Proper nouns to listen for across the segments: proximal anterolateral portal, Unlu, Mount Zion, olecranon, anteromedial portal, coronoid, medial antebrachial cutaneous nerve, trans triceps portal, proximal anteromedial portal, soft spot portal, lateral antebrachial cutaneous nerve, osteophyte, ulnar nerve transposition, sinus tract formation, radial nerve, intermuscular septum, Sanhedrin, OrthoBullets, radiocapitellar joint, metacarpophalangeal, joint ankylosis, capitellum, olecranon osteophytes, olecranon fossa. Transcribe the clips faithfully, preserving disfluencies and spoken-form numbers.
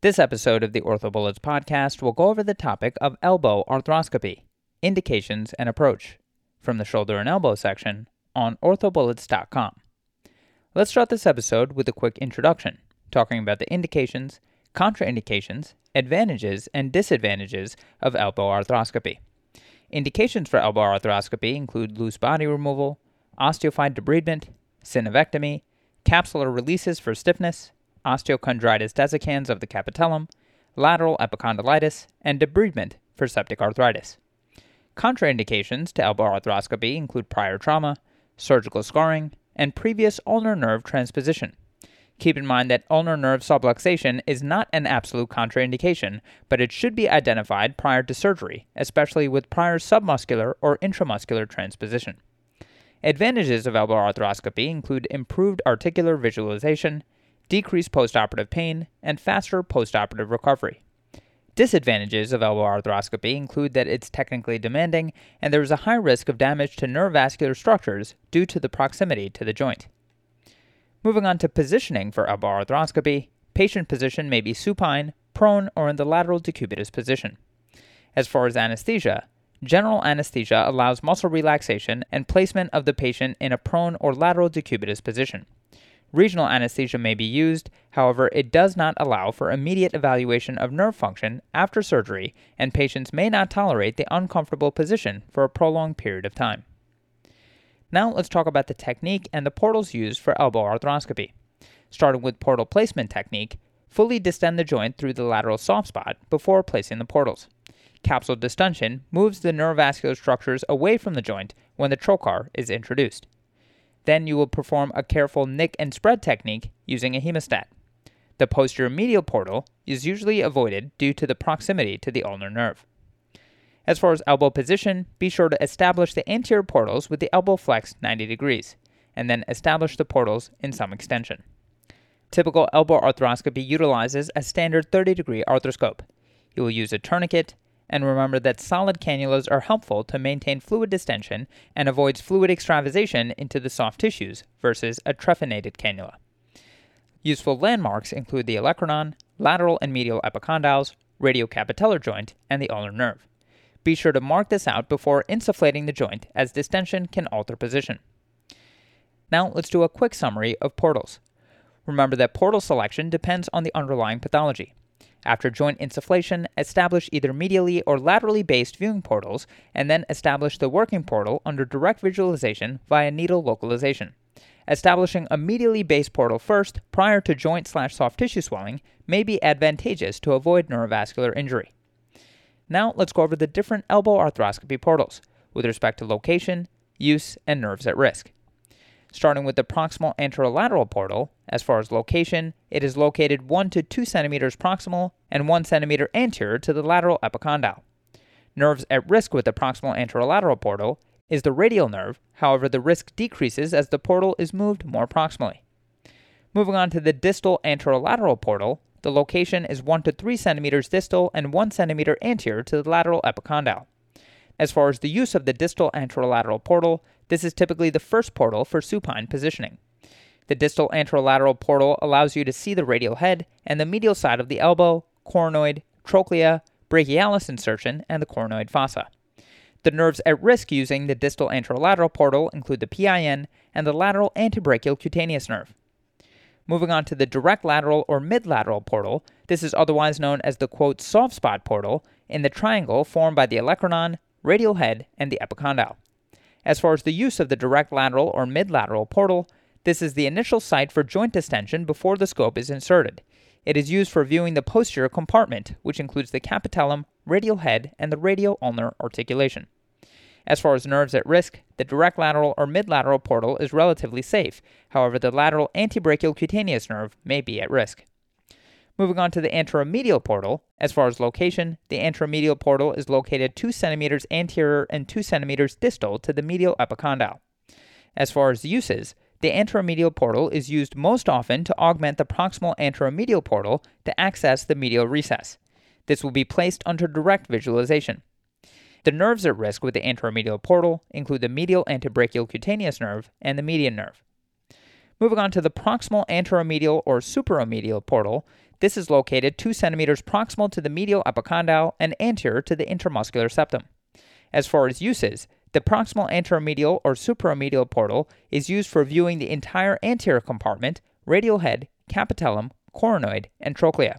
This episode of the OrthoBullets podcast will go over the topic of elbow arthroscopy, indications and approach, from the shoulder and elbow section on orthobullets dot com. Let's start this episode with a quick introduction, talking about the indications, contraindications, advantages, and disadvantages of elbow arthroscopy. Indications for elbow arthroscopy include loose body removal, osteophyte debridement, synovectomy, capsular releases for stiffness, osteochondritis desiccans of the capitellum, lateral epicondylitis, and debridement for septic arthritis. Contraindications to elbow arthroscopy include prior trauma, surgical scarring, and previous ulnar nerve transposition. Keep in mind that ulnar nerve subluxation is not an absolute contraindication, but it should be identified prior to surgery, especially with prior submuscular or intramuscular transposition. Advantages of elbow arthroscopy include improved articular visualization, decreased postoperative pain, and faster postoperative recovery. Disadvantages of elbow arthroscopy include that it's technically demanding and there is a high risk of damage to neurovascular structures due to the proximity to the joint. Moving on to positioning for elbow arthroscopy, patient position may be supine, prone, or in the lateral decubitus position. As far as anesthesia, general anesthesia allows muscle relaxation and placement of the patient in a prone or lateral decubitus position. Regional anesthesia may be used, however, it does not allow for immediate evaluation of nerve function after surgery, and patients may not tolerate the uncomfortable position for a prolonged period of time. Now let's talk about the technique and the portals used for elbow arthroscopy. Starting with portal placement technique, fully distend the joint through the lateral soft spot before placing the portals. Capsule distension moves the neurovascular structures away from the joint when the trocar is introduced. Then you will perform a careful nick and spread technique using a hemostat. The posterior medial portal is usually avoided due to the proximity to the ulnar nerve. As far as elbow position, be sure to establish the anterior portals with the elbow flexed ninety degrees, and then establish the portals in some extension. Typical elbow arthroscopy utilizes a standard thirty degree arthroscope. You will use a tourniquet, and remember that solid cannulas are helpful to maintain fluid distension and avoids fluid extravasation into the soft tissues versus a trephinated cannula. Useful landmarks include the olecranon, lateral and medial epicondyles, radiocapitellar joint, and the ulnar nerve. Be sure to mark this out before insufflating the joint, as distension can alter position. Now let's do a quick summary of portals. Remember that portal selection depends on the underlying pathology. After joint insufflation, establish either medially or laterally based viewing portals, and then establish the working portal under direct visualization via needle localization. Establishing a medially based portal first prior to joint slash soft tissue swelling may be advantageous to avoid neurovascular injury. Now let's go over the different elbow arthroscopy portals with respect to location, use, and nerves at risk. Starting with the proximal anterolateral portal, as far as location, it is located one to two centimeters proximal and one centimeter anterior to the lateral epicondyle. Nerves at risk with the proximal anterolateral portal is the radial nerve, however the risk decreases as the portal is moved more proximally. Moving on to the distal anterolateral portal, the location is one to three centimeters distal and one centimeter anterior to the lateral epicondyle. As far as the use of the distal anterolateral portal, this is typically the first portal for supine positioning. The distal anterolateral portal allows you to see the radial head and the medial side of the elbow, coronoid, trochlea, brachialis insertion, and the coronoid fossa. The nerves at risk using the distal anterolateral portal include the P I N and the lateral antebrachial cutaneous nerve. Moving on to the direct lateral or midlateral portal, this is otherwise known as the quote soft spot portal in the triangle formed by the olecranon, radial head, and the epicondyle. As far as the use of the direct lateral or midlateral portal, this is the initial site for joint distension before the scope is inserted. It is used for viewing the posterior compartment, which includes the capitellum, radial head, and the radioulnar articulation. As far as nerves at risk, the direct lateral or midlateral portal is relatively safe. However, the lateral antebrachial cutaneous nerve may be at risk. Moving on to the anteromedial portal, as far as location, the anteromedial portal is located two centimeters anterior and two centimeters distal to the medial epicondyle. As far as uses, the anteromedial portal is used most often to augment the proximal anteromedial portal to access the medial recess. This will be placed under direct visualization. The nerves at risk with the anteromedial portal include the medial antebrachial cutaneous nerve and the median nerve. Moving on to the proximal anteromedial or superomedial portal, This is located two centimeters proximal to the medial epicondyle and anterior to the intermuscular septum. As far as uses, the proximal anteromedial or superomedial portal is used for viewing the entire anterior compartment, radial head, capitellum, coronoid, and trochlea.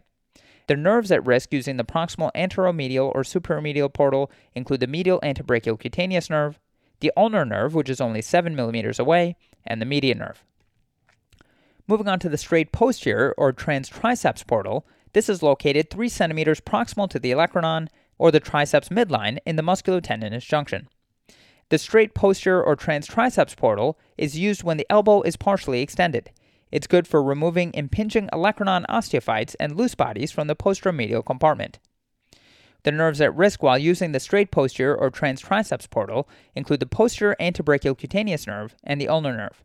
The nerves at risk using the proximal anteromedial or superomedial portal include the medial antebrachial cutaneous nerve, the ulnar nerve, which is only seven millimeters away, and the median nerve. Moving on to the straight posterior or trans triceps portal, this is located three centimeters proximal to the olecranon or the triceps midline in the musculotendinous junction. The straight posterior or trans triceps portal is used when the elbow is partially extended. It's good for removing impinging olecranon osteophytes and loose bodies from the posteromedial compartment. The nerves at risk while using the straight posterior or trans triceps portal include the posterior antebrachial cutaneous nerve and the ulnar nerve.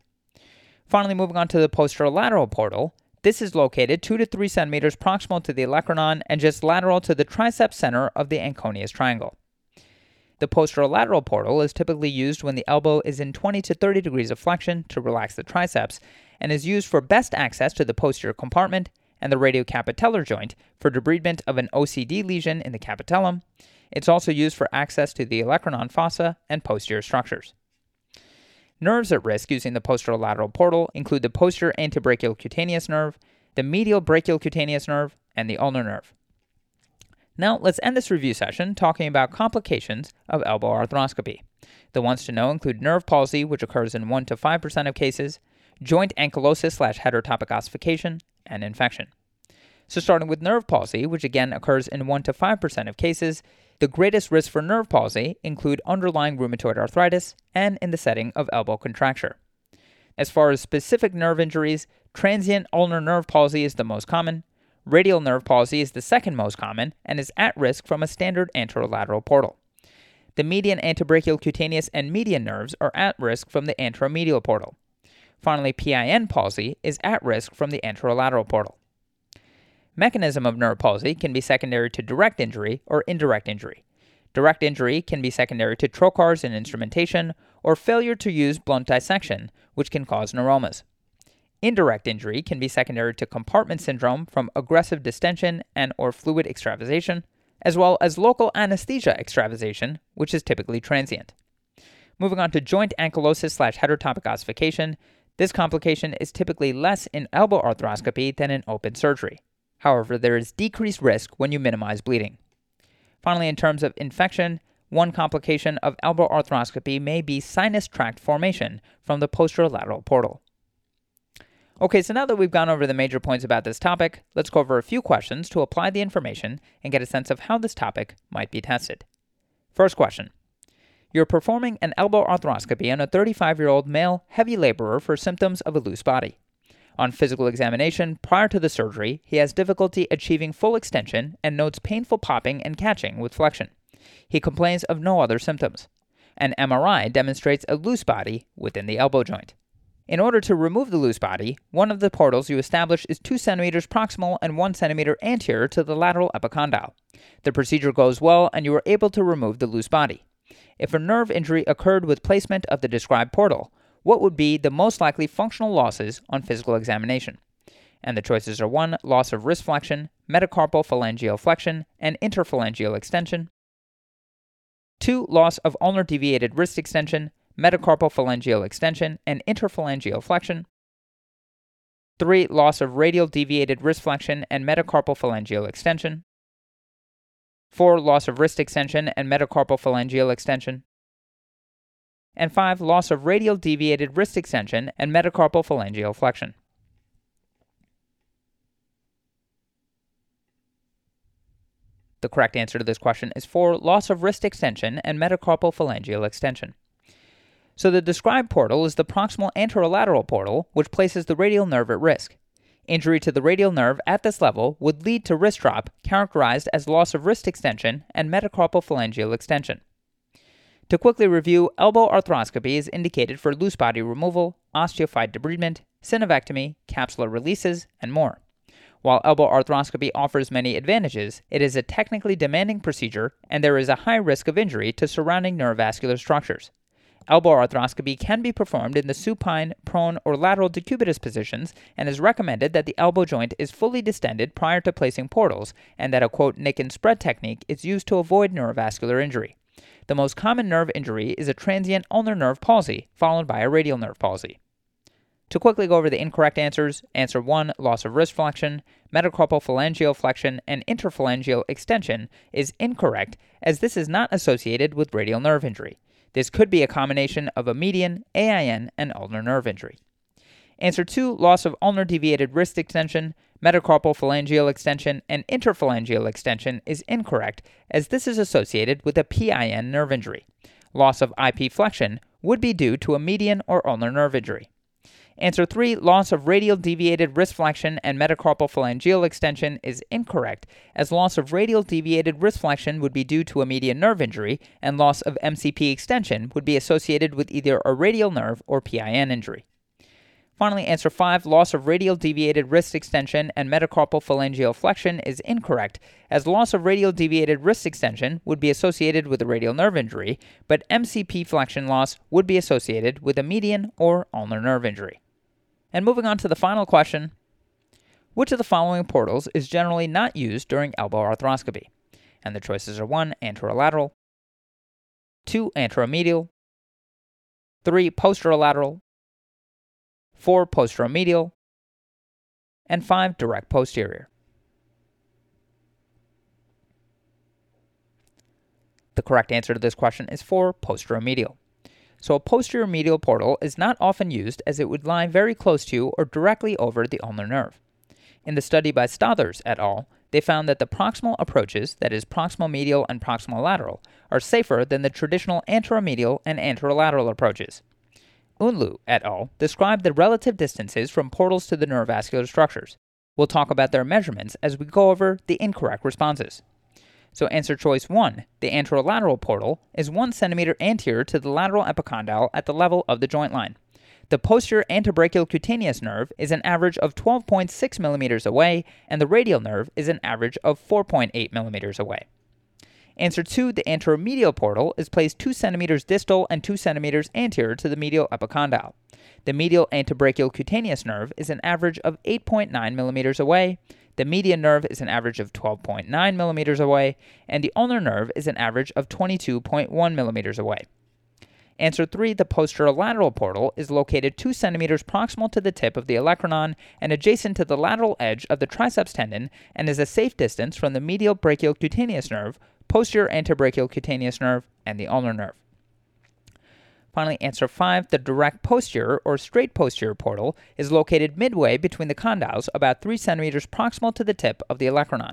Finally, moving on to the posterolateral portal, this is located two to three centimeters proximal to the olecranon and just lateral to the triceps center of the Anconius triangle. The posterolateral portal is typically used when the elbow is in twenty to thirty degrees of flexion to relax the triceps and is used for best access to the posterior compartment and the radiocapitellar joint for debridement of an O C D lesion in the capitellum. It's also used for access to the olecranon fossa and posterior structures. Nerves at risk using the posterolateral portal include the posterior antebrachial cutaneous nerve, the medial brachial cutaneous nerve, and the ulnar nerve. Now, let's end this review session talking about complications of elbow arthroscopy. The ones to know include nerve palsy, which occurs in one to five percent of cases, joint ankylosis slash heterotopic ossification, and infection. So starting with nerve palsy, which again occurs in one to five percent of cases, the greatest risks for nerve palsy include underlying rheumatoid arthritis and in the setting of elbow contracture. As far as specific nerve injuries, transient ulnar nerve palsy is the most common, radial nerve palsy is the second most common, and is at risk from a standard anterolateral portal. The median antebrachial cutaneous and median nerves are at risk from the anteromedial portal. Finally, P I N palsy is at risk from the anterolateral portal. Mechanism of nerve palsy can be secondary to direct injury or indirect injury. Direct injury can be secondary to trocars in instrumentation or failure to use blunt dissection, which can cause neuromas. Indirect injury can be secondary to compartment syndrome from aggressive distension and or fluid extravasation, as well as local anesthesia extravasation, which is typically transient. Moving on to joint ankylosis slash heterotopic ossification, this complication is typically less in elbow arthroscopy than in open surgery. However, there is decreased risk when you minimize bleeding. Finally, in terms of infection, one complication of elbow arthroscopy may be sinus tract formation from the posterolateral portal. Okay, so now that we've gone over the major points about this topic, let's go over a few questions to apply the information and get a sense of how this topic might be tested. First question. You're performing an elbow arthroscopy on a thirty-five-year-old male heavy laborer for symptoms of a loose body. On physical examination prior to the surgery, he has difficulty achieving full extension and notes painful popping and catching with flexion. He complains of no other symptoms. An M R I demonstrates a loose body within the elbow joint. In order to remove the loose body, one of the portals you establish is two centimeters proximal and one centimeter anterior to the lateral epicondyle. The procedure goes well and you are able to remove the loose body. If a nerve injury occurred with placement of the described portal, what would be the most likely functional losses on physical examination? And the choices are one Loss of wrist flexion, metacarpophalangeal flexion, and interphalangeal extension. two Loss of ulnar deviated wrist extension, metacarpophalangeal extension, and interphalangeal flexion. three Loss of radial deviated wrist flexion and metacarpophalangeal extension. four Loss of wrist extension and metacarpophalangeal extension. And five Loss of radial deviated wrist extension and metacarpophalangeal flexion. The correct answer to this question is four Loss of wrist extension and metacarpophalangeal extension. So the described portal is the proximal anterolateral portal, which places the radial nerve at risk. Injury to the radial nerve at this level would lead to wrist drop, characterized as loss of wrist extension and metacarpophalangeal extension. To quickly review, elbow arthroscopy is indicated for loose body removal, osteophyte debridement, synovectomy, capsular releases, and more. While elbow arthroscopy offers many advantages, it is a technically demanding procedure and there is a high risk of injury to surrounding neurovascular structures. Elbow arthroscopy can be performed in the supine, prone, or lateral decubitus positions and is recommended that the elbow joint is fully distended prior to placing portals and that a quote nick and spread technique is used to avoid neurovascular injury. The most common nerve injury is a transient ulnar nerve palsy followed by a radial nerve palsy. To quickly go over the incorrect answers, answer one, loss of wrist flexion, metacarpophalangeal flexion, and interphalangeal extension is incorrect as this is not associated with radial nerve injury. This could be a combination of a median, A I N, and ulnar nerve injury. Answer two, loss of ulnar deviated wrist extension, metacarpophalangeal extension, and interphalangeal extension is incorrect as this is associated with a P I N nerve injury. Loss of I P flexion would be due to a median or ulnar nerve injury. Answer three, loss of radial deviated wrist flexion and metacarpophalangeal extension is incorrect, as loss of radial deviated wrist flexion would be due to a median nerve injury, and loss of M C P extension would be associated with either a radial nerve or P I N injury. Finally, answer five, loss of radial deviated wrist extension and metacarpophalangeal flexion is incorrect, as loss of radial deviated wrist extension would be associated with a radial nerve injury, but M C P flexion loss would be associated with a median or ulnar nerve injury. And moving on to the final question, which of the following portals is generally not used during elbow arthroscopy? And the choices are one, anterolateral, two, anteromedial, three, posterolateral, four, posteromedial, and five, direct posterior. The correct answer to this question is four, posteromedial. So a posterior medial portal is not often used as it would lie very close to or directly over the ulnar nerve. In the study by Stothers et al., they found that the proximal approaches, that is proximal medial and proximal lateral, are safer than the traditional anteromedial and anterolateral approaches. Unlu et al. Described the relative distances from portals to the neurovascular structures. We'll talk about their measurements as we go over the incorrect responses. So answer choice one, the anterolateral portal, is one centimeter anterior to the lateral epicondyle at the level of the joint line. The posterior antebrachial cutaneous nerve is an average of twelve point six millimeters away, and the radial nerve is an average of four point eight millimeters away. Answer two, the anteromedial portal, is placed two centimeters distal and two centimeters anterior to the medial epicondyle. The medial antebrachial cutaneous nerve is an average of eight point nine millimeters away, the median nerve is an average of twelve point nine millimeters away, and the ulnar nerve is an average of twenty-two point one millimeters away. Answer three, the posterolateral portal is located two centimeters proximal to the tip of the olecranon and adjacent to the lateral edge of the triceps tendon and is a safe distance from the medial brachial cutaneous nerve, posterior antebrachial cutaneous nerve, and the ulnar nerve. Finally, answer five, the direct posterior or straight posterior portal is located midway between the condyles, about three centimeters proximal to the tip of the olecranon,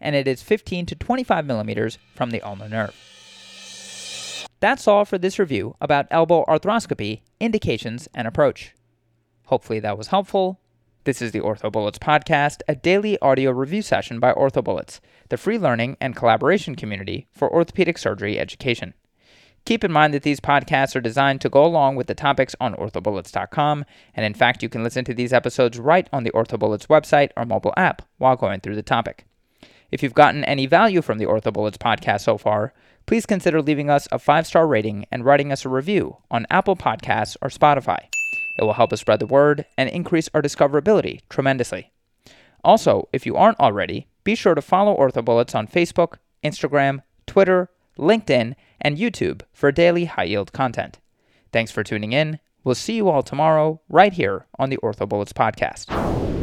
and it is fifteen to twenty-five millimeters from the ulnar nerve. That's all for this review about elbow arthroscopy, indications, and approach. Hopefully that was helpful. This is the OrthoBullets podcast, a daily audio review session by OrthoBullets, the free learning and collaboration community for orthopedic surgery education. Keep in mind that these podcasts are designed to go along with the topics on orthobullets dot com, and in fact, you can listen to these episodes right on the OrthoBullets website or mobile app while going through the topic. If you've gotten any value from the OrthoBullets podcast so far, please consider leaving us a five-star rating and writing us a review on Apple Podcasts or Spotify. It will help us spread the word and increase our discoverability tremendously. Also, if you aren't already, be sure to follow OrthoBullets on Facebook, Instagram, Twitter, LinkedIn, and YouTube for daily high-yield content. Thanks for tuning in. We'll see you all tomorrow right here on the OrthoBullets podcast.